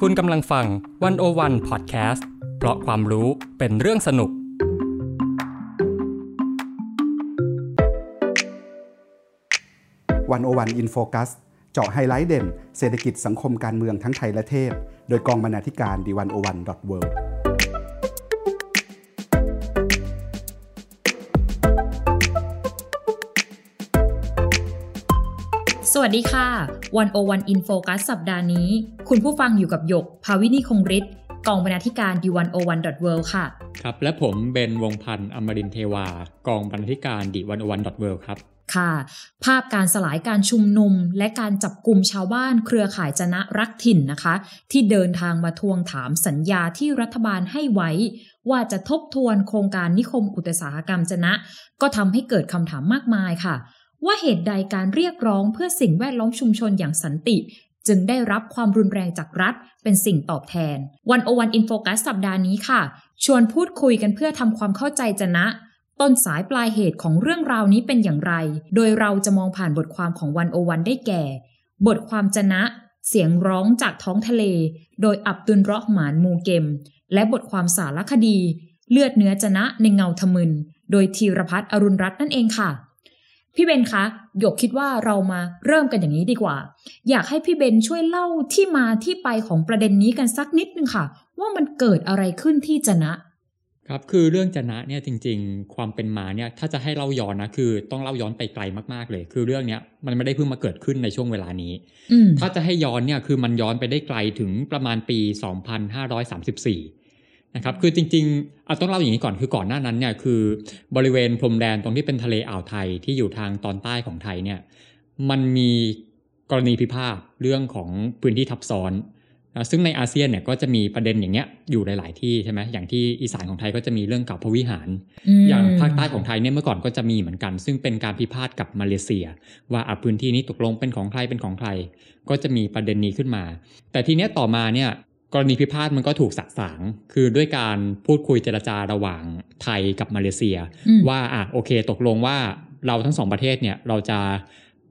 คุณกำลังฟัง101 Podcast เพราะความรู้เป็นเรื่องสนุก101 In Focus เจาะไฮไลท์เด่นเศรษฐกิจสังคมการเมืองทั้งไทยและเทศโดยกองบรรณาธิการ d101.worldสวัสดีค่ะ101 In Focus สัปดาห์นี้คุณผู้ฟังอยู่กับหยกภาวินีคงฤทธิ์กองบรรณาธิการ d101.world ค่ะครับและผมเบนวงศ์พันธ์อมรินทร์เทวากองบรรณาธิการ d101.world ครับค่ะภาพการสลายการชุมนุมและการจับกุมชาวบ้านเครือข่ายจนะรักถิ่นนะคะที่เดินทางมาทวงถามสัญญาที่รัฐบาลให้ไว้ว่าจะทบทวนโครงการนิคมอุตสาหกรรมจนะก็ทำให้เกิดคำถามมากมายค่ะว่าเหตุใดการเรียกร้องเพื่อสิ่งแวดล้อมชุมชนอย่างสันติจึงได้รับความรุนแรงจากรัฐเป็นสิ่งตอบแทน101 In Focus สัปดาห์นี้ค่ะชวนพูดคุยกันเพื่อทำความเข้าใจจนะต้นสายปลายเหตุของเรื่องราวนี้เป็นอย่างไรโดยเราจะมองผ่านบทความของ101ได้แก่บทความจนะเสียงร้องจากท้องทะเลโดยอับดุลเราะห์มานมูเกมและบทความสารคดีเลือดเนื้อจนะในเงาทมึนโดยธีรภัทรอรุณรัตน์นั่นเองค่ะพี่เบนคะหยกคิดว่าเรามาเริ่มกันอย่างนี้ดีกว่าอยากให้พี่เบนช่วยเล่าที่มาที่ไปของประเด็นนี้กันสักนิดนึงค่ะว่ามันเกิดอะไรขึ้นที่จนะครับคือเรื่องจนะเนี่ยจริงๆความเป็นมาเนี่ยถ้าจะให้เล่าย้อนนะคือต้องเล่าย้อนไปไกลมากๆเลยคือเรื่องเนี้ยมันไม่ได้เพิ่งมาเกิดขึ้นในช่วงเวลานี้ถ้าจะให้ย้อนเนี่ยคือมันย้อนไปได้ไกลถึงประมาณปี 2534นะครับคือจริงๆต้องเล่าอย่างนี้ก่อนคือก่อนหน้านั้นเนี่ยคือบริเวณพรมแดนตรงที่เป็นทะเลอ่าวไทยที่อยู่ทางตอนใต้ของไทยเนี่ยมันมีกรณีพิพาทเรื่องของพื้นที่ทับซ้อนนะซึ่งในอาเซียนเนี่ยก็จะมีประเด็นอย่างเงี้ยอยู่หลายๆที่ใช่ไหมอย่างที่อีสานของไทยก็จะมีเรื่องเก่าพระวิหารอย่างภาคใต้ของไทยเนี่ยเมื่อก่อนก็จะมีเหมือนกันซึ่งเป็นการพิพาทกับมาเลเซียว่าพื้นที่นี้ตกลงเป็นของใครเป็นของใครก็จะมีประเด็นนี้ขึ้นมาแต่ทีเนี้ยต่อมาเนี่ยกรณีพิพาทมันก็ถูกสะสางคือด้วยการพูดคุยเจรจาระหว่างไทยกับมาเลเซียว่าโอเคตกลงว่าเราทั้งสองประเทศเนี่ยเราจะ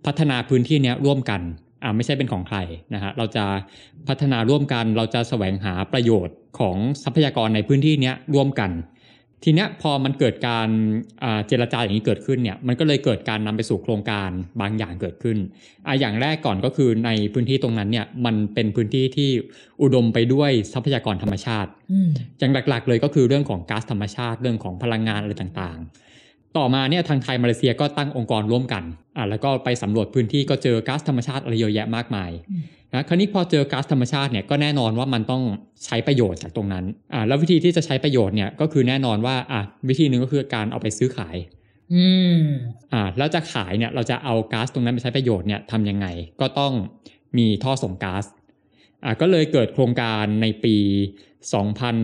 พัฒนาพื้นที่เนี้ยร่วมกันไม่ใช่เป็นของใครนะฮะเราจะพัฒนาร่วมกันเราจะแสวงหาประโยชน์ของทรัพยากรในพื้นที่เนี้ยร่วมกันทีเนี้ยพอมันเกิดการเจรจาอย่างนี้เกิดขึ้นเนี่ยมันก็เลยเกิดการนำไปสู่โครงการบางอย่างเกิดขึ้นอย่างแรกก่อนก็คือในพื้นที่ตรงนั้นเนี่ยมันเป็นพื้นที่ที่อุดมไปด้วยทรัพยากรธรรมชาติอย่างหลักๆเลยก็คือเรื่องของก๊าซธรรมชาติเรื่องของพลังงานอะไรต่างๆต่อมาเนี่ยทางไทยมาเลเซียก็ตั้งองค์กรร่วมกันแล้วก็ไปสำรวจพื้นที่ก็เจอก๊าซธรรมชาติอะไรเยอะแยะมากมายนะคราวนี้พอเจอก๊าซธรรมชาติเนี่ยก็แน่นอนว่ามันต้องใช้ประโยชน์จากตรงนั้นแล้ววิธีที่จะใช้ประโยชน์เนี่ยก็คือแน่นอนว่าวิธีนึงก็คือการเอาไปซื้อขายแล้วจะขายเนี่ยเราจะเอาก๊าซตรงนั้นไปใช้ประโยชน์เนี่ยทำยังไงก็ต้องมีท่อส่งก๊าซก็เลยเกิดโครงการในปี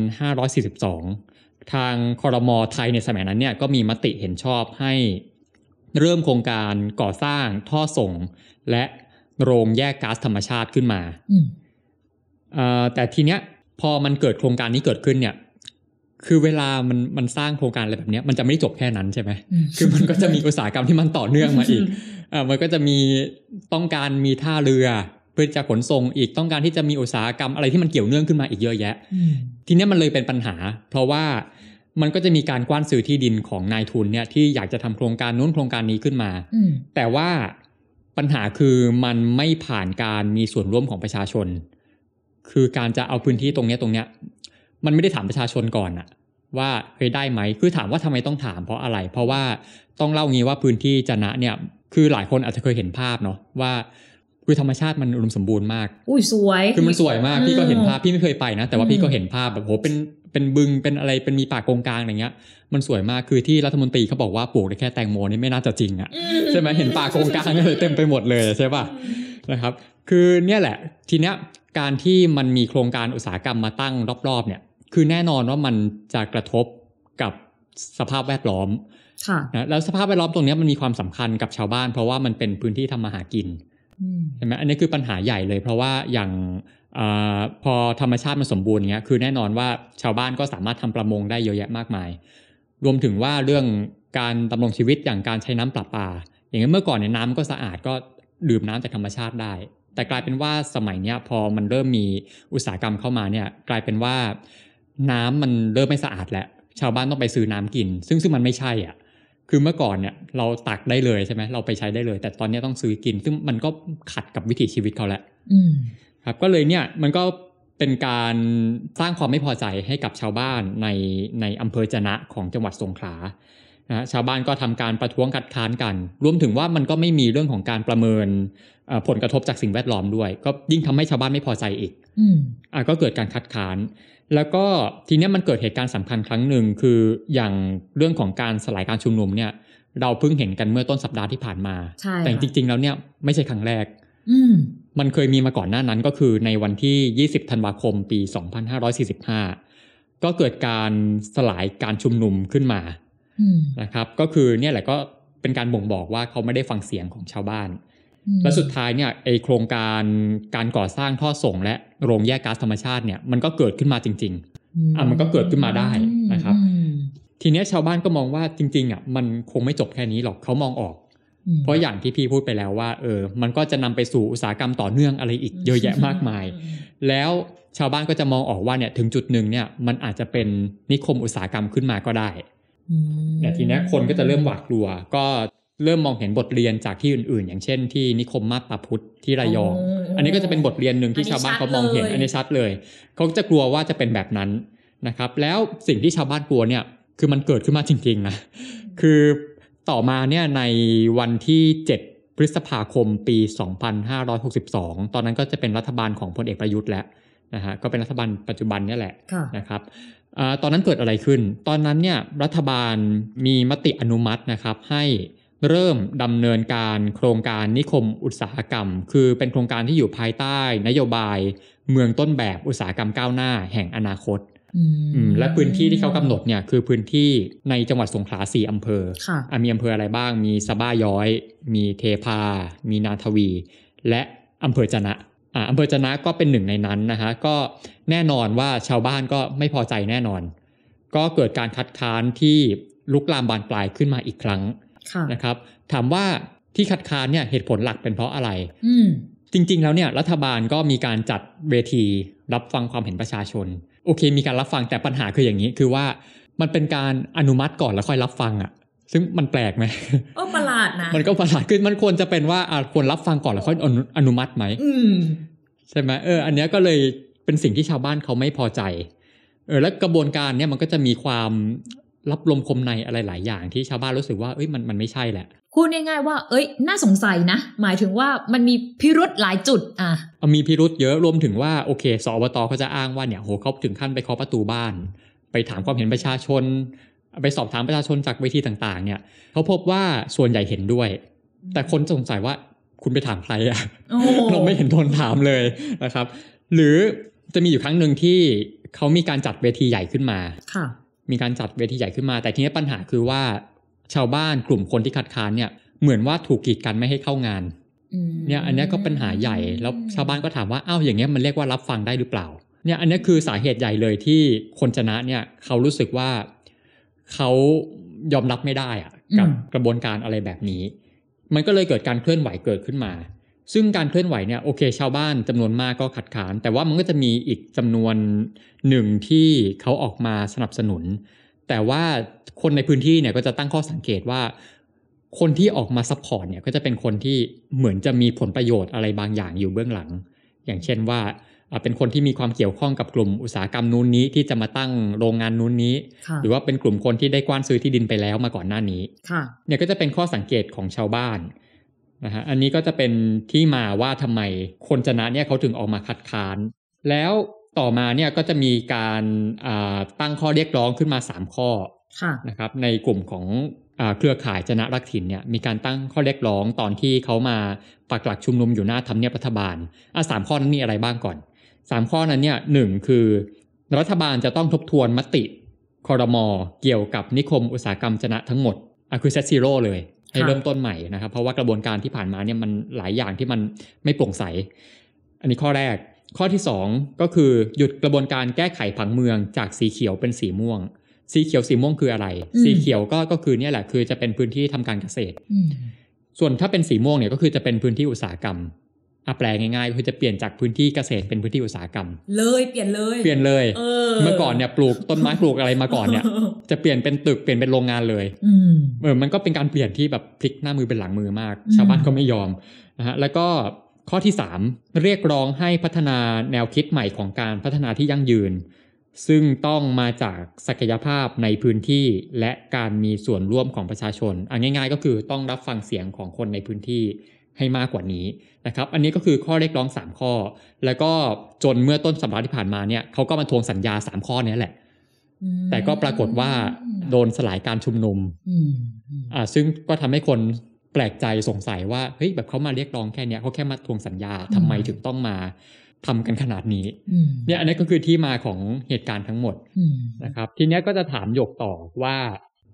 2542 ทางครม.ไทยในสมัยนั้นเนี่ยก็มีมติเห็นชอบให้เริ่มโครงการก่อสร้างท่อส่งและโรงแยกก๊าซธรรมชาติขึ้นมาแต่ทีเนี้ยพอมันเกิดโครงการนี้เกิดขึ้นเนี่ยคือเวลามันสร้างโครงการอะไรแบบเนี้ยมันจะไม่จบแค่นั้นใช่ไหมคือมันก็จะมีอุตสาหกรรมที่มันต่อเนื่องมาอีกมันก็จะมีต้องการมีท่าเรือเพื่อจะขนส่งอีกต้องการที่จะมีอุตสาหกรรมอะไรที่มันเกี่ยวเนื่องขึ้นมาอีกเยอะแยะทีเนี้ยมันเลยเป็นปัญหาเพราะว่ามันก็จะมีการกว้านซื้อที่ดินของนายทุนเนี่ยที่อยากจะทำโครงการนู้นโครงการนี้ขึ้นมาแต่ว่าปัญหาคือมันไม่ผ่านการมีส่วนร่วมของประชาชนคือการจะเอาพื้นที่ตรงเนี้ยมันไม่ได้ถามประชาชนก่อนอะว่าเคยได้ไหมคือถามว่าทำไมต้องถามเพราะอะไรเพราะว่าต้องเล่างี้ว่าพื้นที่จนะเนี่ยคือหลายคนอาจจะเคยเห็นภาพเนาะว่าคือธรรมชาติมันอุดมสมบูรณ์มากอุ้ยสวยคือมันสวยมากพี่ก็เห็นภาพพี่ไม่เคยไปนะแต่ว่าพี่ก็เห็นภาพแบบโหเป็นบึงเป็นอะไรเป็นมีป่ากงกลางอะไรเงี้ยมันสวยมากคือที่รัฐมนตรีเขาบอกว่าปลูกได้แค่แตงโมนี่ไม่น่าจะจริงอ่ะใช่ไหมเห็นป่ากงกลางเลยเต็มไปหมดเลยใช่ป่ะนะครับคือเนี่ยแหละทีเนี้ยการที่มันมีโครงการอุตสาหกรรมมาตั้งรอบๆเนี่ยคือแน่นอนว่ามันจะกระทบกับสภาพแวดล้อมนะแล้วสภาพแวดล้อมตรงนี้มันมีความสำคัญกับชาวบ้านเพราะว่ามันเป็นพื้นที่ทำมาหากินใช่ไหมอันนี้คือปัญหาใหญ่เลยเพราะว่าอย่างพอธรรมชาติมันสมบูรณ์เงี้ยคือแน่นอนว่าชาวบ้านก็สามารถทำประมงได้เยอะแยะมากมายรวมถึงว่าเรื่องการดำรงชีวิตอย่างการใช้น้ำประปาอย่างเงี้ยเมื่อก่อนเนี่ยน้ำก็สะอาดก็ดื่มน้ำจากธรรมชาติได้ แต่กลายเป็นว่าสมัยนี้พอมันเริ่มมีอุตสาหกรรมเข้ามาเนี่ยกลายเป็นว่าน้ำมันเริ่มไม่สะอาดแล้วชาวบ้านต้องไปซื้อน้ำกินซึ่งมันไม่ใช่อ่ะคือเมื่อก่อนเนี่ยเราตักได้เลยใช่ไหมเราไปใช้ได้เลยแต่ตอนนี้ต้องซื้อกินซึ่งมันก็ขัดกับวิถีชีวิตเขาแหละครับก็เลยเนี่ยมันก็เป็นการสร้างความไม่พอใจให้กับชาวบ้านในอำเภอจะนะของจังหวัดสงขลานะชาวบ้านก็ทำการประท้วงคัดค้านกันรวมถึงว่ามันก็ไม่มีเรื่องของการประเมินผลกระทบจากสิ่งแวดล้อมด้วยก็ยิ่งทำให้ชาวบ้านไม่พอใจอีกก็เกิดการคัดค้านแล้วก็ทีนี้มันเกิดเหตุการณ์สำคัญครั้งหนึ่งคืออย่างเรื่องของการสลายการชุมนุมเนี่ยเราเพิ่งเห็นกันเมื่อต้นสัปดาห์ที่ผ่านมาแต่จริงๆแล้วเนี่ยไม่ใช่ครั้งแรกมันเคยมีมาก่อนหน้านั้นก็คือในวันที่20ธันวาคมปี2545ก็เกิดการสลายการชุมนุมขึ้นมานะครับก็คือเนี่ยแหละก็เป็นการบ่งบอกว่าเขาไม่ได้ฟังเสียงของชาวบ้านและสุดท้ายเนี่ยไอโครงการการก่อสร้างท่อส่งและโรงแยกก๊าซธรรมชาติเนี่ยมันก็เกิดขึ้นมาจริงๆมันก็เกิดขึ้นมาได้นะครับทีนี้ชาวบ้านก็มองว่าจริงๆมันคงไม่จบแค่นี้หรอกเขามองออกเพราะอย่างที่พี่พูดไปแล้วว่ามันก็จะนำไปสู่อุตสาหกรรมต่อเนื่องอะไรอีกเยอะแยะมากมายแล้วชาวบ้านก็จะมองออกว่าเนี่ยถึงจุดนึงเนี่ยมันอาจจะเป็นนิคมอุตสาหกรรมขึ้นมาก็ได้เนี่ยทีนี้คนก็จะเริ่มหวาดกลัวก็เริ่มมองเห็นบทเรียนจากที่อื่นๆอย่างเช่นที่นิคมมาบตาพุธที่ระยองอันนี้ก็จะเป็นบทเรียนนึงที่ชาวบ้านเขามองเห็นอันนี้ชัดเลยเขาจะกลัวว่าจะเป็นแบบนั้นนะครับแล้วสิ่งที่ชาวบ้านกลัวเนี่ยคือมันเกิดขึ้นมาจริงๆนะคือต่อมาเนี่ยในวันที่7พฤษภาคมปี2562ตอนนั้นก็จะเป็นรัฐบาลของพลเอกประยุทธ์แล้วนะฮะก็เป็นรัฐบาลปัจจุบันนี่แหละนะครับตอนนั้นเกิดอะไรขึ้นตอนนั้นเนี่ยรัฐบาลมีมติอนุมัตินะครับให้เริ่มดำเนินการโครงการนิคมอุตสาหกรรมคือเป็นโครงการที่อยู่ภายใต้นโยบายเมืองต้นแบบอุตสาหกรรมก้าวหน้าแห่งอนาคตและพื้นที่ที่เขากำหนดเนี่ยคือพื้นที่ในจังหวัดสงขลา4อำเภอมีอำเภออะไรบ้างมีสะบ้าย้อยมีเทพามีนาทวีและอำเภอจะนะอำเภอจะนะก็เป็นหนึ่งในนั้นนะฮะก็แน่นอนว่าชาวบ้านก็ไม่พอใจแน่นอนก็เกิดการคัดค้านที่ลุกลามบานปลายขึ้นมาอีกครั้งนะครับถามว่าที่คัดค้านเนี่ยเหตุผลหลักเป็นเพราะอะไรจริงๆแล้วเนี่ยรัฐบาลก็มีการจัดเวทีรับฟังความเห็นประชาชนโอเคมีการรับฟังแต่ปัญหาคืออย่างนี้คือว่ามันเป็นการอนุมัติก่อนแล้วค่อยรับฟังอะซึ่งมันแปลกไหมประหลาดนะมันก็ประหลาดคือมันควรจะเป็นว่าควรรับฟังก่อนแล้วค่อยอนุมัติไหมใช่ไหมอันนี้ก็เลยเป็นสิ่งที่ชาวบ้านเขาไม่พอใจและกระบวนการเนี่ยมันก็จะมีความรับลมคมในอะไรหลายอย่างที่ชาวบ้านรู้สึกว่าเอ้ยมันไม่ใช่แหละพูดง่ายๆว่าเอ้ยน่าสงสัยนะหมายถึงว่ามันมีพิรุธหลายจุดมีพิรุธเยอะรวมถึงว่าโอเคสอบตเขาจะอ้างว่าเนี่ยโหเขาถึงขั้นไปเคาะประตูบ้านไปถามความเห็นประชาชนไปสอบถามประชาชนจากเวทีต่างๆเนี่ยเขาพบว่าส่วนใหญ่เห็นด้วยแต่คนสงสัยว่าคุณไปถามใครอะ เราไม่เห็นโดนถามเลยนะครับหรือจะมีอยู่ครั้งนึงที่เขามีการจัดเวทีใหญ่ขึ้นมามีการจัดเวทีใหญ่ขึ้นมาแต่ทีนี้ปัญหาคือว่าชาวบ้านกลุ่มคนที่คัดค้านเนี่ยเหมือนว่าถูกกีดกันไม่ให้เข้างานเนี่ยอันนี้ก็ปัญหาใหญ่แล้วชาวบ้านก็ถามว่าอ้าวอย่างเงี้ยมันเรียกว่ารับฟังได้หรือเปล่าเนี่ยอันนี้คือสาเหตุใหญ่เลยที่คนชนะเนี่ยเขารู้สึกว่าเขายอมรับไม่ได้อะกับกระบวนการอะไรแบบนี้มันก็เลยเกิดการเคลื่อนไหวเกิดขึ้นมาซึ่งการเคลื่อนไหวเนี่ยโอเคชาวบ้านจำนวนมากก็ขัดขานแต่ว่ามันก็จะมีอีกจำนวนหนึ่งที่เขาออกมาสนับสนุนแต่ว่าคนในพื้นที่เนี่ยก็จะตั้งข้อสังเกตว่าคนที่ออกมาซัพพอร์ตเนี่ยก็จะเป็นคนที่เหมือนจะมีผลประโยชน์อะไรบางอย่างอยู่เบื้องหลังอย่างเช่นว่าเป็นคนที่มีความเกี่ยวข้องกับกลุ่มอุตสาหกรรมนู้นนี้ที่จะมาตั้งโรงงานนู้นนี้หรือว่าเป็นกลุ่มคนที่ได้กว้านซื้อที่ดินไปแล้วมาก่อนหน้านี้เนี่ยก็จะเป็นข้อสังเกตของชาวบ้านนะฮะอันนี้ก็จะเป็นที่มาว่าทำไมคนชนะเนี่ยเขาถึงออกมาคัดค้านแล้วต่อมาเนี่ยก็จะมีการตั้งข้อเรียกร้องขึ้นมา3ข้อนะครับในกลุ่มของเครือข่ายชนะรักถิ่นเนี่ยมีการตั้งข้อเรียกร้องตอนที่เขามาปักหลักชุมนุมอยู่หน้าทำเนียบรัฐบาล3ข้อนั้นมีอะไรบ้างก่อน3ข้อนั้นเนี่ย1คือรัฐบาลจะต้องทบทวนมติครม.เกี่ยวกับนิคมอุตสาหกรรมชนะทั้งหมดคือเซต0เลยให้เริ่มต้นใหม่นะครับเพราะว่ากระบวนการที่ผ่านมาเนี่ยมันหลายอย่างที่มันไม่โปร่งใสอันนี้ข้อแรกข้อที่2ก็คือหยุดกระบวนการแก้ไขผังเมืองจากสีเขียวเป็นสีม่วงสีเขียวสีม่วงคืออะไรสีเขียวก็คือเนี่ยแหละคือจะเป็นพื้นที่ทำการเกษตรส่วนถ้าเป็นสีม่วงเนี่ยก็คือจะเป็นพื้นที่อุตสาหกรรม แปลง่ายๆคือจะเปลี่ยนจากพื้นที่เกษตรเป็นพื้นที่อุตสาหกรรมเลยเปลี่ยนเลยเมื่อก่อนเนี่ยปลูกต้นไม้ปลูกอะไรมาก่อนเนี่ยจะเปลี่ยนเป็นตึกเปลี่ยนเป็นโรงงานเลยมันก็เป็นการเปลี่ยนที่แบบพลิกหน้ามือเป็นหลังมือมากชาวบ้านก็ไม่ยอมนะฮะแล้วก็ข้อที่3เรียกร้องให้พัฒนาแนวคิดใหม่ของการพัฒนาที่ยั่งยืนซึ่งต้องมาจากศักยภาพในพื้นที่และการมีส่วนร่วมของประชาชนง่ายๆก็คือต้องรับฟังเสียงของคนในพื้นที่ให้มากกว่านี้นะครับอันนี้ก็คือข้อเรียกร้อง3ข้อแล้วก็จนเมื่อต้นสัปดาห์ที่ผ่านมาเนี่ยเขาก็มาทวงสัญญา3ข้อนี้แหละแต่ก็ปรากฏว่าโดนสลายการชุมนุมซึ่งก็ทำให้คนแปลกใจสงสัยว่าเฮ้ยแบบเขามาเรียกร้องแค่เนี้ยเขาแค่มาทวงสัญญาทำไมถึงต้องมาทำกันขนาดนี้เนี่ยอันนี้ก็คือที่มาของเหตุการณ์ทั้งหมดนะครับทีนี้ก็จะถามหยกต่อว่า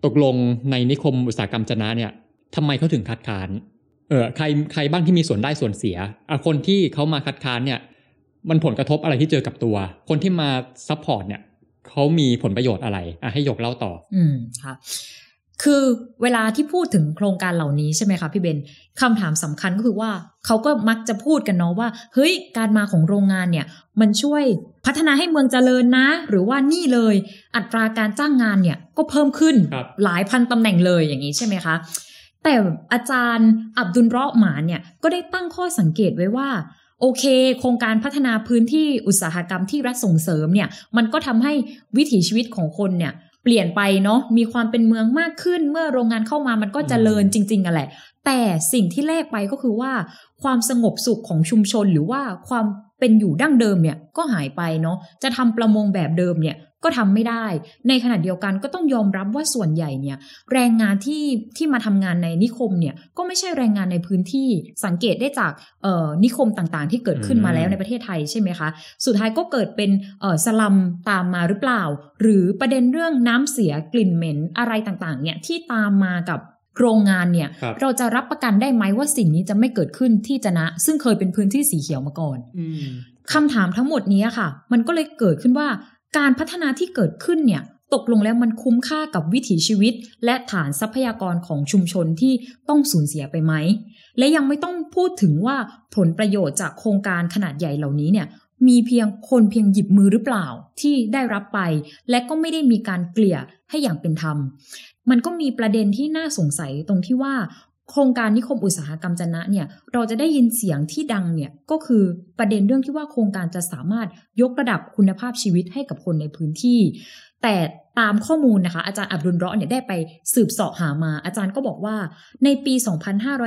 ตกลงในนิคมอุตสาหกรรมจนะเนี่ยทำไมเขาถึงคัดค้านใครบ้างที่มีส่วนได้ส่วนเสียคนที่เขามาคัดค้านเนี่ยมันผลกระทบอะไรที่เจอกับตัวคนที่มาซัพพอร์ตเนี่ยเขามีผลประโยชน์อะไรให้หยกเล่าต่อค่ะคือเวลาที่พูดถึงโครงการเหล่านี้ใช่ไหมคะพี่เบนคำถามสำคัญก็คือว่าเขาก็มักจะพูดกันเนาะว่าเฮ้ยการมาของโรงงานเนี่ยมันช่วยพัฒนาให้เมืองเจริญนะหรือว่านี่เลยอัตราการจ้างงานเนี่ยก็เพิ่มขึ้นหลายพันตำแหน่งเลยอย่างนี้ใช่ไหมคะแต่อาจารย์อับดุลเราะห์หมานเนี่ยก็ได้ตั้งข้อสังเกตไว้ว่าโอเคโครงการพัฒนาพื้นที่อุตสาหกรรมที่รัฐส่งเสริมเนี่ยมันก็ทำให้วิถีชีวิตของคนเนี่ยเปลี่ยนไปเนาะมีความเป็นเมืองมากขึ้นเมื่อโรงงานเข้ามามันก็เจริญจริงๆอ่ะแหละแต่สิ่งที่แลกไปก็คือว่าความสงบสุขของชุมชนหรือว่าความเป็นอยู่ดั้งเดิมเนี่ยก็หายไปเนาะจะทำประมงแบบเดิมเนี่ยก็ทำไม่ได้ในขณะเดียวกันก็ต้องยอมรับว่าส่วนใหญ่เนี่ยแรงงานที่มาทำงานในนิคมเนี่ยก็ไม่ใช่แรงงานในพื้นที่สังเกตได้จากนิคมต่างๆที่เกิดขึ้นมาแล้วในประเทศไทยใช่ไหมคะสุดท้ายก็เกิดเป็นสลัมตามมาหรือเปล่าหรือประเด็นเรื่องน้ำเสียกลิ่นเหม็นอะไรต่างๆเนี่ยที่ตามมากับโรงงานเนี่ยเราจะรับประกันได้ไหมว่าสิ่งนี้จะไม่เกิดขึ้นที่จะนะซึ่งเคยเป็นพื้นที่สีเขียวมาก่อนคำถามทั้งหมดนี้ค่ะมันก็เลยเกิดขึ้นว่าการพัฒนาที่เกิดขึ้นเนี่ยตกลงแล้วมันคุ้มค่ากับวิถีชีวิตและฐานทรัพยากรของชุมชนที่ต้องสูญเสียไปไหมและยังไม่ต้องพูดถึงว่าผลประโยชน์จากโครงการขนาดใหญ่เหล่านี้เนี่ยมีเพียงคนเพียงหยิบมือหรือเปล่าที่ได้รับไปและก็ไม่ได้มีการเกลี่ยให้อย่างเป็นธรรมมันก็มีประเด็นที่น่าสงสัยตรงที่ว่าโครงการนิคมอุตสาหกรรมจนะเนี่ยเราจะได้ยินเสียงที่ดังเนี่ยก็คือประเด็นเรื่องที่ว่าโครงการจะสามารถยกระดับคุณภาพชีวิตให้กับคนในพื้นที่แต่ตามข้อมูลนะคะอาจารย์อับดุลเราะห์เนี่ยได้ไปสืบเสาะหามาอาจารย์ก็บอกว่าในปี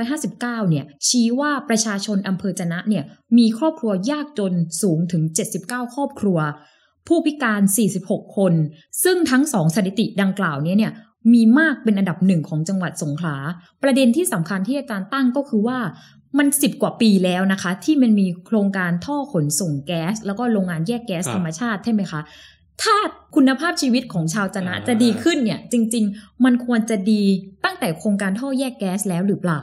2559เนี่ยชี้ว่าประชาชนอำเภอจนะเนี่ยมีครอบครัวยากจนสูงถึง79ครอบครัวผู้พิการ46คนซึ่งทั้ง2สถิติดังกล่าวเนี่ยมีมากเป็นอันดับ1ของจังหวัดสงขลาประเด็นที่สำคัญที่อาจารย์ตั้งก็คือว่ามัน10กว่าปีแล้วนะคะที่มันมีโครงการท่อขนส่งแก๊สแล้วก็โรงงานแยกแก๊สธรรมชาติใช่ไหมคะถ้าคุณภาพชีวิตของชาวจนะจะดีขึ้นเนี่ยจริงๆมันควรจะดีตั้งแต่โครงการท่อแยกแก๊สแล้วหรือเปล่า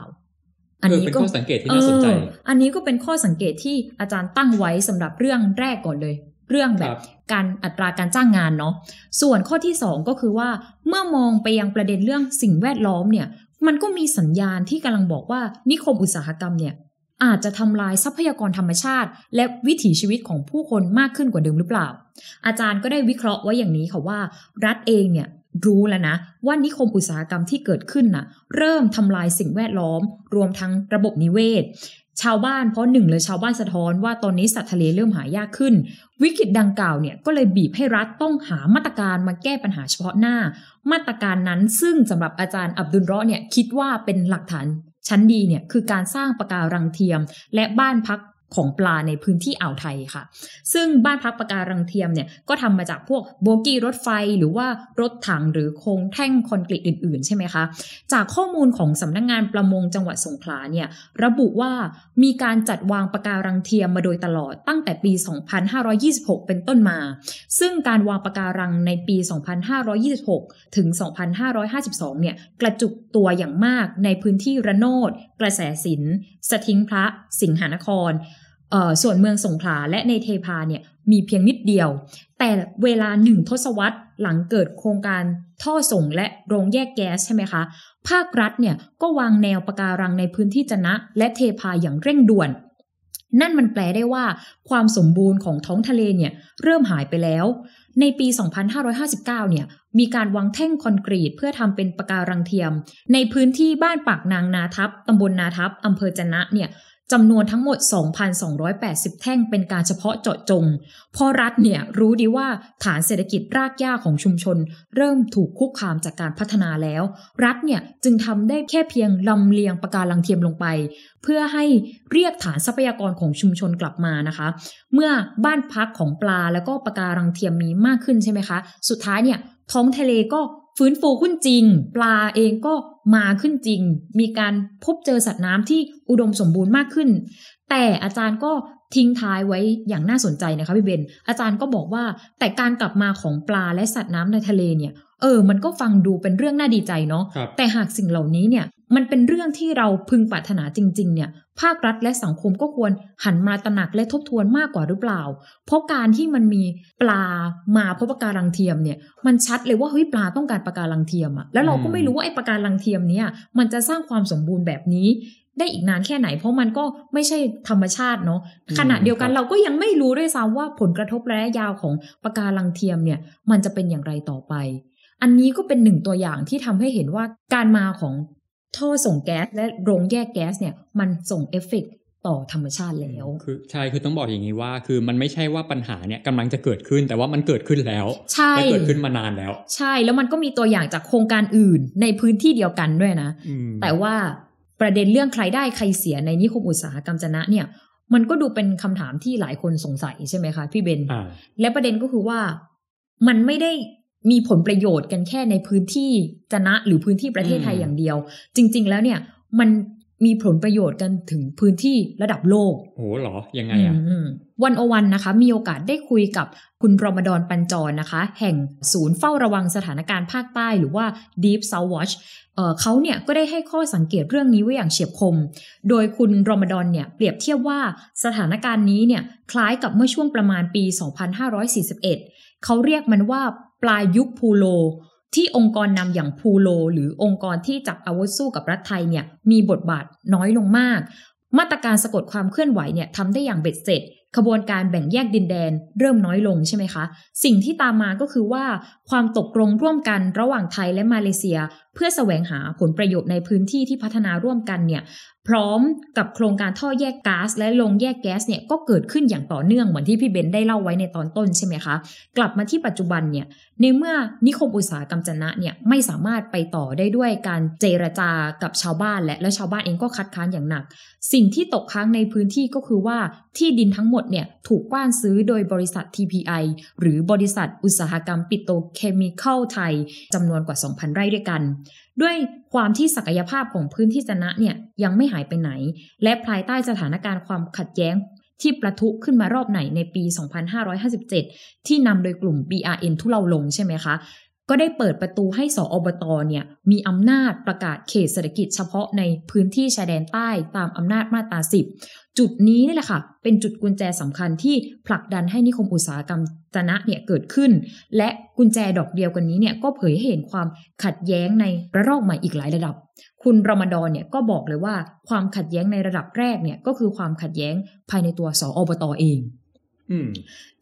อันนี้ก็เป็นข้อสังเกตที่น่าสนใจอันนี้ก็เป็นข้อสังเกตที่อาจารย์ตั้งไว้สำหรับเรื่องแรกก่อนเลยเรื่องแบบการอัตราการจ้างงานเนาะส่วนข้อที่2ก็คือว่าเมื่อมองไปยังประเด็นเรื่องสิ่งแวดล้อมเนี่ยมันก็มีสัญญาณที่กำลังบอกว่านิคมอุตสาหกรรมเนี่ยอาจจะทำลายทรัพยากรธรรมชาติและวิถีชีวิตของผู้คนมากขึ้นกว่าเดิมหรือเปล่าอาจารย์ก็ได้วิเคราะห์ไว้อย่างนี้ค่ะว่ารัฐเองเนี่ยรู้แล้วนะว่านิคมอุตสาหกรรมที่เกิดขึ้นน่ะเริ่มทำลายสิ่งแวดล้อมรวมทั้งระบบนิเวศชาวบ้านเพราะ1เลยชาวบ้านสะท้อนว่าตอนนี้สัตว์ทะเลเริ่มหายากขึ้นวิกฤตดังกล่าวเนี่ยก็เลยบีบให้รัฐต้องหามาตรการมาแก้ปัญหาเฉพาะหน้ามาตรการนั้นซึ่งสำหรับอาจารย์อับดุลเราะห์เนี่ยคิดว่าเป็นหลักฐานชั้นดีเนี่ยคือการสร้างปะการังเทียมและบ้านพักของปลาในพื้นที่อ่าวไทยค่ะซึ่งบ้านพักปะการังเทียมเนี่ยก็ทำมาจากพวกโบกี้รถไฟหรือว่ารถถังหรือโครงแท่งคอนกรีตอื่นๆใช่ไหมคะจากข้อมูลของสำนักงานประมงจังหวัดสงขลาเนี่ยระบุว่ามีการจัดวางปะการังเทียมมาโดยตลอดตั้งแต่ปี2526เป็นต้นมาซึ่งการวางปะการังในปี2526ถึง2552เนี่ยกระจุกตัวอย่างมากในพื้นที่ระโนดกระแสสินสถิงพระสิงหนครส่วนเมืองสงขลาและในเทพาเนี่ยมีเพียงนิดเดียวแต่เวลา1ทศวรรษหลังเกิดโครงการท่อส่งและโรงแยกแก๊สใช่ไหมคะภาครัฐเนี่ยก็วางแนวปะการังในพื้นที่จนะและเทพาอย่างเร่งด่วน นั่นมันแปลได้ว่าความสมบูรณ์ของท้องทะเลเนี่ยเริ่มหายไปแล้วในปี2559เนี่ยมีการวางแท่งคอนกรีตเพื่อทำเป็นปะการังเทียมในพื้นที่บ้านปากนางนาทับตำบลนาทับอำเภอจะนะเนี่ยจำนวนทั้งหมด 2,280 แท่งเป็นการเฉพาะเจาะจงเพราะรัฐเนี่ยรู้ดีว่าฐานเศรษฐกิจรากหญ้าของชุมชนเริ่มถูกคุกคามจากการพัฒนาแล้วรัฐเนี่ยจึงทำได้แค่เพียงลำเลียงปะการังเทียมลงไปเพื่อให้เรียกฐานทรัพยากรของชุมชนกลับมานะคะเมื่อบ้านพักของปลาแล้วก็ปะการังเทียมมีมากขึ้นใช่ไหมคะสุดท้ายเนี่ยท้องทะเลก็ฟื้นฟูขึ้นจริงปลาเองก็มาขึ้นจริงมีการพบเจอสัตว์น้ำที่อุดมสมบูรณ์มากขึ้นแต่อาจารย์ก็ทิ้งท้ายไว้อย่างน่าสนใจนะคะพี่เบนอาจารย์ก็บอกว่าแต่การกลับมาของปลาและสัตว์น้ำในทะเลเนี่ยมันก็ฟังดูเป็นเรื่องน่าดีใจเนาะแต่หากสิ่งเหล่านี้เนี่ยมันเป็นเรื่องที่เราพึงปรารถนาจริงๆเนี่ยภาครัฐและสังคมก็ควรหันมาตระหนักและทบทวนมากกว่าหรือเปล่าเพราะการที่มันมีปลามาเพราะปะการังเทียมเนี่ยมันชัดเลยว่าเฮ้ยปลาต้องการปะการังเทียมอะแล้วเราก็ไม่รู้ว่าไอ้ปะการังเทียมเนี่ยมันจะสร้างความสมบูรณ์แบบนี้ได้อีกนานแค่ไหนเพราะมันก็ไม่ใช่ธรรมชาติเนาะขณะเดียวกันเราก็ยังไม่รู้ด้วยซ้ำว่าผลกระทบระยะยาวของปะการังเทียมเนี่ยมันจะเป็นอย่างไรต่อไปอันนี้ก็เป็นหนึ่งตัวอย่างที่ทำให้เห็นว่าการมาของท่อส่งแก๊สและโรงแยกแก๊สเนี่ยมันส่งเอฟเฟกต์ต่อธรรมชาติแล้วคือใช่คือต้องบอกอย่างนี้ว่าคือมันไม่ใช่ว่าปัญหาเนี่ยกำลังจะเกิดขึ้นแต่ว่ามันเกิดขึ้นแล้วและเกิดขึ้นมานานแล้วใช่แล้วมันก็มีตัวอย่างจากโครงการอื่นในพื้นที่เดียวกันด้วยนะแต่ว่าประเด็นเรื่องใครได้ใครเสียในนิคมอุตสาหกรรมจะนะเนี่ยมันก็ดูเป็นคำถามที่หลายคนสงสัยใช่ไหมคะพี่เบนและประเด็นก็คือว่ามันไม่ได้มีผลประโยชน์กันแค่ในพื้นที่จะนะหรือพื้นที่ประเทศไทยอย่างเดียวจริงๆแล้วเนี่ยมันมีผลประโยชน์กันถึงพื้นที่ระดับโลกโอ้เหรอยังไงอ่ะ101นะคะมีโอกาสได้คุยกับคุณรมดรปัญจรนะคะแห่งศูนย์เฝ้าระวังสถานการณ์ภาคใต้หรือว่า deep south watch เขาเนี่ยก็ได้ให้ข้อสังเกตเรื่องนี้ไว้อย่างเฉียบคมโดยคุณรมดรเนี่ยเปรียบเทียบว่าสถานการณ์นี้เนี่ยคล้ายกับเมื่อช่วงประมาณปี2541เขาเรียกมันว่าปลายยุคพูโลที่องค์กรนำอย่างพูโลหรือองค์กรที่จับอาวุธสู้กับรัฐไทยเนี่ยมีบทบาทน้อยลงมากมาตรการสะกดความเคลื่อนไหวเนี่ยทำได้อย่างเบ็ดเสร็จขบวนการแบ่งแยกดินแดนเริ่มน้อยลงใช่ไหมคะสิ่งที่ตามมาก็คือว่าความตกลงร่วมกันระหว่างไทยและมาเลเซียเพื่อแสวงหาผลประโยชน์ในพื้นที่ที่พัฒนาร่วมกันเนี่ยพร้อมกับโครงการท่อแยกก๊าซและโรงแยกแก๊สเนี่ยก็เกิดขึ้นอย่างต่อเนื่องเหมือนที่พี่เบนได้เล่าไว้ในตอนต้นใช่ไหมคะกลับมาที่ปัจจุบันเนี่ยในเมื่อนิคมอุตสาหกรรมจะนะเนี่ยไม่สามารถไปต่อได้ด้วยการเจรจากับชาวบ้านและชาวบ้านเองก็คัดค้านอย่างหนักสิ่งที่ตกค้างในพื้นที่ก็คือว่าที่ดินทั้งหมดเนี่ยถูกกว้านซื้อโดยบริษัท TPI หรือบริษัทอุตสาหกรรมปิโตรเคมีคอลไทยจำนวนกว่า 2,000 ไร่ด้วยกันด้วยความที่ศักยภาพของพื้นที่จะนะเนี่ยยังไม่หายไปไหนและภายใต้สถานการณ์ความขัดแย้งที่ประทุขึ้นมารอบไหนในปี2557ที่นำโดยกลุ่ม BRN ทุเลาลงใช่ไหมคะก็ได้เปิดประตูให้สอบตเนี่ยมีอำนาจประกาศเขตเศรษฐกิจเฉพาะในพื้นที่ชายแดนใต้ตามอำนาจมาตรา10จุดนี้นี่แหละค่ะเป็นจุดกุญแจสำคัญที่ผลักดันให้นิคมอุตสาหกรรมจะนะเนี่ยเกิดขึ้นและกุญแจดอกเดียวกันนี้เนี่ยก็เผยให้เห็นความขัดแย้งในระลอกใหม่อีกหลายระดับคุณรมดรเนี่ยก็บอกเลยว่าความขัดแย้งในระดับแรกเนี่ยก็คือความขัดแย้งภายในตัวสอบตเอง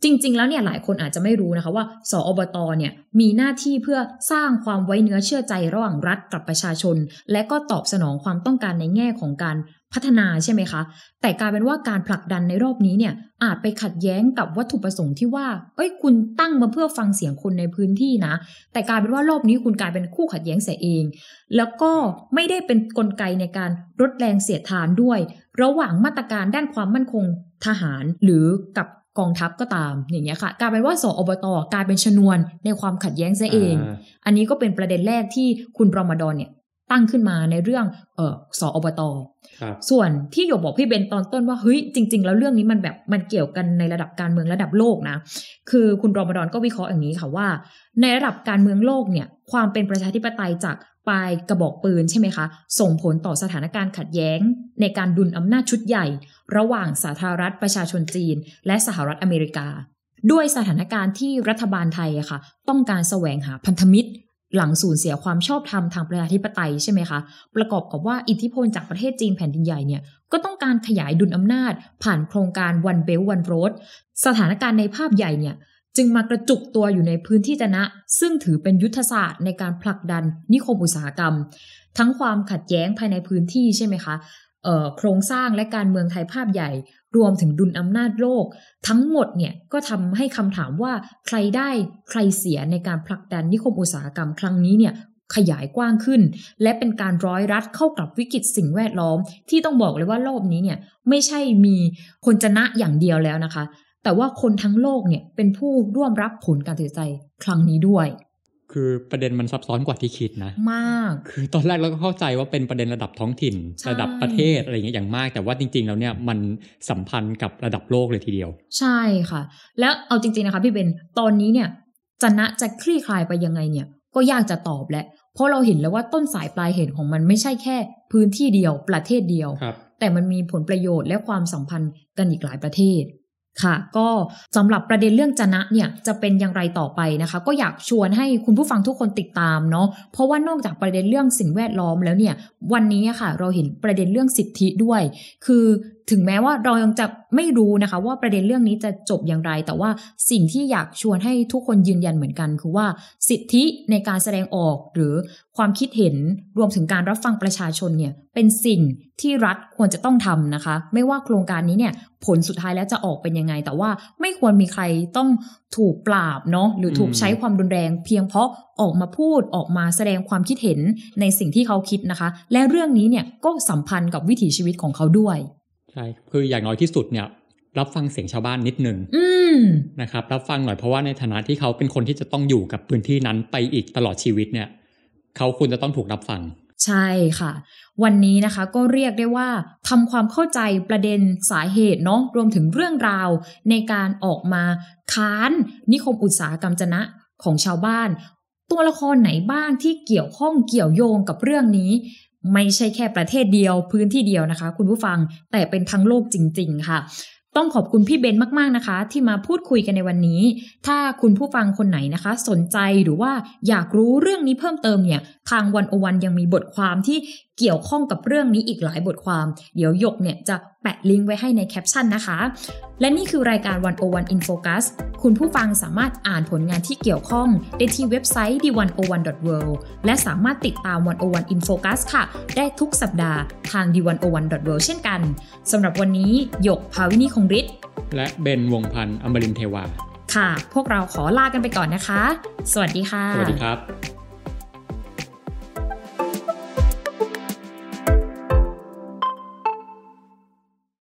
จริงๆแล้วเนี่ยหลายคนอาจจะไม่รู้นะคะว่าสอบตเนี่ยมีหน้าที่เพื่อสร้างความไว้เนื้อเชื่อใจระหว่างรัฐกับประชาชนและก็ตอบสนองความต้องการในแง่ของการพัฒนาใช่ไหมคะแต่กลายเป็นว่าการผลักดันในรอบนี้เนี่ยอาจไปขัดแย้งกับวัตถุประสงค์ที่ว่าเอ้ยคุณตั้งมาเพื่อฟังเสียงคนในพื้นที่นะแต่กลายเป็นว่ารอบนี้คุณกลายเป็นคู่ขัดแย้งเสียเองแล้วก็ไม่ได้เป็นกลไกในการลดแรงเสียดทานด้วยระหว่างมาตรการด้านความมั่นคงทหารหรือกับกองทัพก็ตามอย่างเงี้ยค่ะกลายเป็นว่าสอบตกลายเป็นชนวนในความขัดแย้งซะเองอันนี้ก็เป็นประเด็นแรกที่คุณรมดรเนี่ยตั้งขึ้นมาในเรื่องสอบตส่วนที่โยบบอกพี่เบนตอนต้นว่าเฮ้ยจริงๆแล้วเรื่องนี้มันแบบมันเกี่ยวกันในระดับการเมืองระดับโลกนะคือคุณรมดรก็วิเคราะห์อย่างนี้ค่ะว่าในระดับการเมืองโลกเนี่ยความเป็นประชาธิปไตยจากปลายกระบอกปืนใช่ไหมคะส่งผลต่อสถานการณ์ขัดแย้งในการดุลอำนาจชุดใหญ่ระหว่างสาธารณรัฐประชาชนจีนและสหรัฐอเมริกาด้วยสถานการณ์ที่รัฐบาลไทยอะค่ะต้องการแสวงหาพันธมิตร หลังสูญเสียความชอบธรรมทางประชาธิปไตยใช่ไหมคะประกอบกับว่าอิทธิพลจากประเทศจีนแผ่นดินใหญ่เนี่ยก็ต้องการขยายดุลอำนาจผ่านโครงการ One Belt One Road สถานการณ์ในภาพใหญ่เนี่ยจึงมากระจุกตัวอยู่ในพื้นที่จนะซึ่งถือเป็นยุทธศาสตร์ในการผลักดันนิคมอุตสาหกรรมทั้งความขัดแย้งภายในพื้นที่ใช่ไหมคะโครงสร้างและการเมืองไทยภาพใหญ่รวมถึงดุลอำนาจโลกทั้งหมดเนี่ยก็ทำให้คำถามว่าใครได้ใครเสียในการผลักดันนิคมอุตสาหกรรมครั้งนี้เนี่ยขยายกว้างขึ้นและเป็นการร้อยรัดเข้ากับวิกฤตสิ่งแวดล้อมที่ต้องบอกเลยว่ารอบนี้เนี่ยไม่ใช่มีคนชนะอย่างเดียวแล้วนะคะแต่ว่าคนทั้งโลกเนี่ยเป็นผู้ร่วมรับผลการตัดสินใจครั้งนี้ด้วยคือประเด็นมันซับซ้อนกว่าที่คิดนะมากคือตอนแรกเราก็เข้าใจว่าเป็นประเด็นระดับท้องถิ่นระดับประเทศอะไรอย่างเงี้ยอย่างมากแต่ว่าจริงๆแล้วเนี่ยมันสัมพันธ์กับระดับโลกเลยทีเดียวใช่ค่ะแล้วเอาจริงๆนะคะพี่เบนตอนนี้เนี่ยจนะจะคลี่คลายไปยังไงเนี่ยก็ยากจะตอบแล้วเพราะเราเห็นแล้วว่าต้นสายปลายเหตุของมันไม่ใช่แค่พื้นที่เดียวประเทศเดียวแต่มันมีผลประโยชน์และความสัมพันธ์กันอีกหลายประเทศค่ะก็สำหรับประเด็นเรื่องจนะเนี่ยจะเป็นอย่างไรต่อไปนะคะก็อยากชวนให้คุณผู้ฟังทุกคนติดตามเนาะเพราะว่านอกจากประเด็นเรื่องสิ่งแวดล้อมแล้วเนี่ยวันนี้ค่ะเราเห็นประเด็นเรื่องสิทธิด้วยคือถึงแม้ว่าเรายังจะไม่รู้นะคะว่าประเด็นเรื่องนี้จะจบอย่างไรแต่ว่าสิ่งที่อยากชวนให้ทุกคนยืนยันเหมือนกันคือว่าสิทธิในการแสดงออกหรือความคิดเห็นรวมถึงการรับฟังประชาชนเนี่ยเป็นสิ่งที่รัฐควรจะต้องทำนะคะไม่ว่าโครงการนี้เนี่ยผลสุดท้ายแล้วจะออกเป็นยังไงแต่ว่าไม่ควรมีใครต้องถูกปราบเนาะหรือถูกใช้ความรุนแรงเพียงเพราะออกมาพูดออกมาแสดงความคิดเห็นในสิ่งที่เขาคิดนะคะและเรื่องนี้เนี่ยก็สัมพันธ์กับวิถีชีวิตของเขาด้วยใช่คืออย่างน้อยที่สุดเนี่ยรับฟังเสียงชาวบ้านนิดนึงนะครับรับฟังหน่อยเพราะว่าในฐานะที่เขาเป็นคนที่จะต้องอยู่กับพื้นที่นั้นไปอีกตลอดชีวิตเนี่ยเขาควรจะต้องถูกรับฟังใช่ค่ะวันนี้นะคะก็เรียกได้ว่าทำความเข้าใจประเด็นสาเหตุเนาะรวมถึงเรื่องราวในการออกมาค้านนิคมอุตสาหกรรมจนะของชาวบ้านตัวละครไหนบ้างที่เกี่ยวข้องเกี่ยวโยงกับเรื่องนี้ไม่ใช่แค่ประเทศเดียวพื้นที่เดียวนะคะคุณผู้ฟังแต่เป็นทั้งโลกจริงๆค่ะต้องขอบคุณพี่เบนมากๆนะคะที่มาพูดคุยกันในวันนี้ถ้าคุณผู้ฟังคนไหนนะคะสนใจหรือว่าอยากรู้เรื่องนี้เพิ่มเติมเนี่ยทาง101ยังมีบทความที่เกี่ยวข้องกับเรื่องนี้อีกหลายบทความเดี๋ยวหยกเนี่ยจะแปะลิงก์ไว้ให้ในแคปชั่นนะคะและนี่คือรายการ 101 In Focus คุณผู้ฟังสามารถอ่านผลงานที่เกี่ยวข้องได้ที่เว็บไซต์ d101.world และสามารถติดตาม 101 In Focus ค่ะได้ทุกสัปดาห์ทาง d101.world เช่นกันสำหรับวันนี้หยกภาวินีคงฤทธิ์และเบนวงพันธ์อมรินทร์เทวาค่ะพวกเราขอลากันไปก่อนนะคะสวัสดีค่ะสวัสดีครับ